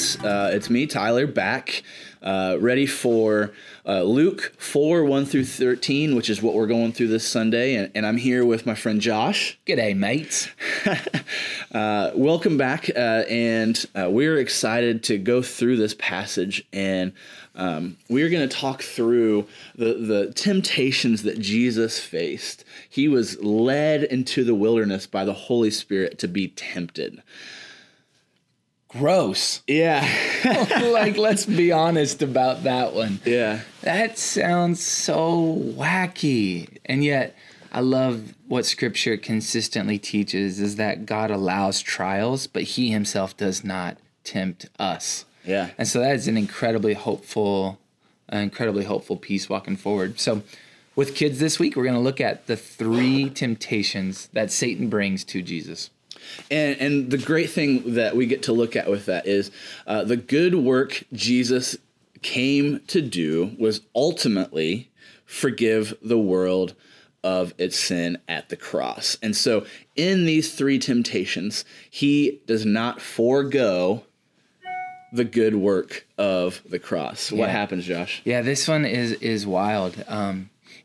Friends, it's me, Tyler, back, ready for Luke 4, 1 through 13, which is what we're going through this Sunday, and I'm here with my friend Josh. G'day, mates. Welcome back, and we're excited to go through this passage, and we're going to talk through the temptations that Jesus faced. He was led into the wilderness by the Holy Spirit to be tempted. Gross. Yeah. Like, let's be honest about that one. Yeah. That sounds so wacky. And yet, I love what Scripture consistently teaches is that God allows trials, but He Himself does not tempt us. Yeah. And so that is an incredibly hopeful piece walking forward. So with kids this week, we're going to look at the three temptations that Satan brings to Jesus. And the great thing that we get to look at with that is the good work Jesus came to do was ultimately forgive the world of its sin at the cross. And so in these three temptations, He does not forego the good work of the cross. What happens, Josh? Yeah, this one is wild.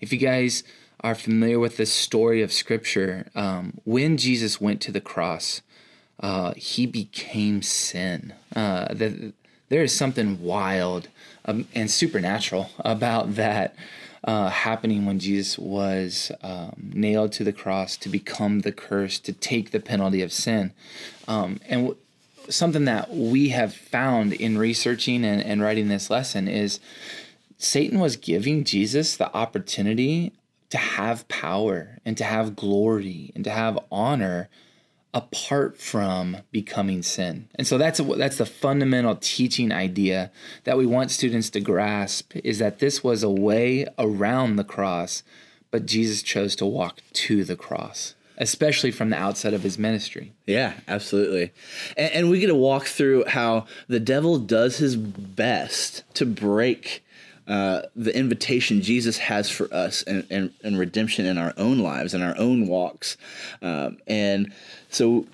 If you guys are familiar with the story of Scripture, when Jesus went to the cross, He became sin. There is something wild and supernatural about that happening when Jesus was nailed to the cross to become the curse, to take the penalty of sin. And something that we have found in researching and writing this lesson is Satan was giving Jesus the opportunity to have power and to have glory and to have honor apart from becoming sin. And so that's the fundamental teaching idea that we want students to grasp, is that this was a way around the cross, but Jesus chose to walk to the cross, especially from the outset of His ministry. Yeah, absolutely. And we get to walk through how the devil does his best to break the invitation Jesus has for us and redemption in our own lives, in our own walks. So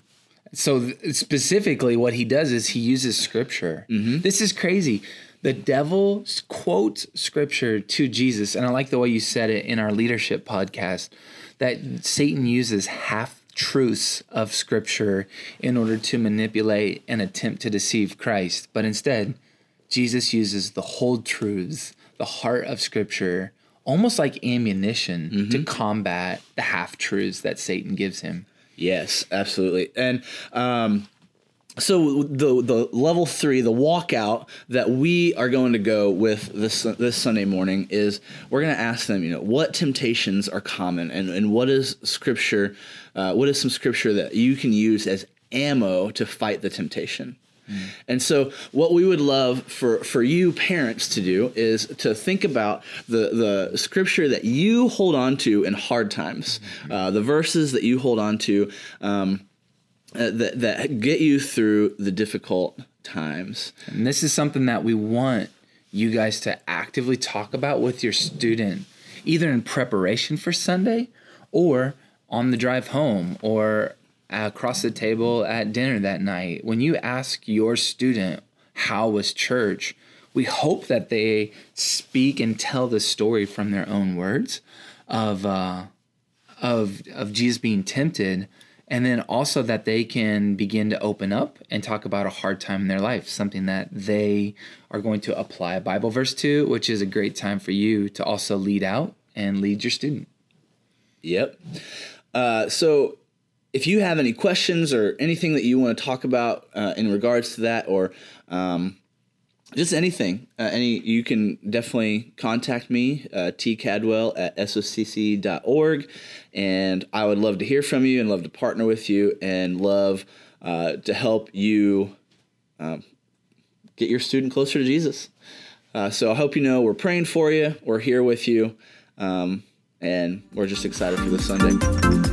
specifically what he does is he uses Scripture. Mm-hmm. This is crazy. The devil quotes Scripture to Jesus. And I like the way you said it in our leadership podcast, that Satan uses half-truths of Scripture in order to manipulate and attempt to deceive Christ. But instead, Jesus uses the whole truths, the heart of Scripture, almost like ammunition, mm-hmm, to combat the half-truths that Satan gives him. Yes, absolutely. And so the level three, the walkout that we are going to go with this Sunday morning is we're going to ask them, what temptations are common and what is Scripture, what is some Scripture that you can use as ammo to fight the temptation? And so what we would love for you parents to do is to think about the Scripture that you hold on to in hard times, the verses that you hold on to that get you through the difficult times. And this is something that we want you guys to actively talk about with your student, either in preparation for Sunday or on the drive home or across the table at dinner that night. When you ask your student, how was church, we hope that they speak and tell the story from their own words of Jesus being tempted, and then also that they can begin to open up and talk about a hard time in their life, something that they are going to apply a Bible verse to, which is a great time for you to also lead out and lead your student. Yep. So if you have any questions or anything that you want to talk about in regards to that, or just anything, you can definitely contact me, tcadwell@socc.org, and I would love to hear from you and love to partner with you and love to help you get your student closer to Jesus. So I hope you know we're praying for you, we're here with you, and we're just excited for this Sunday.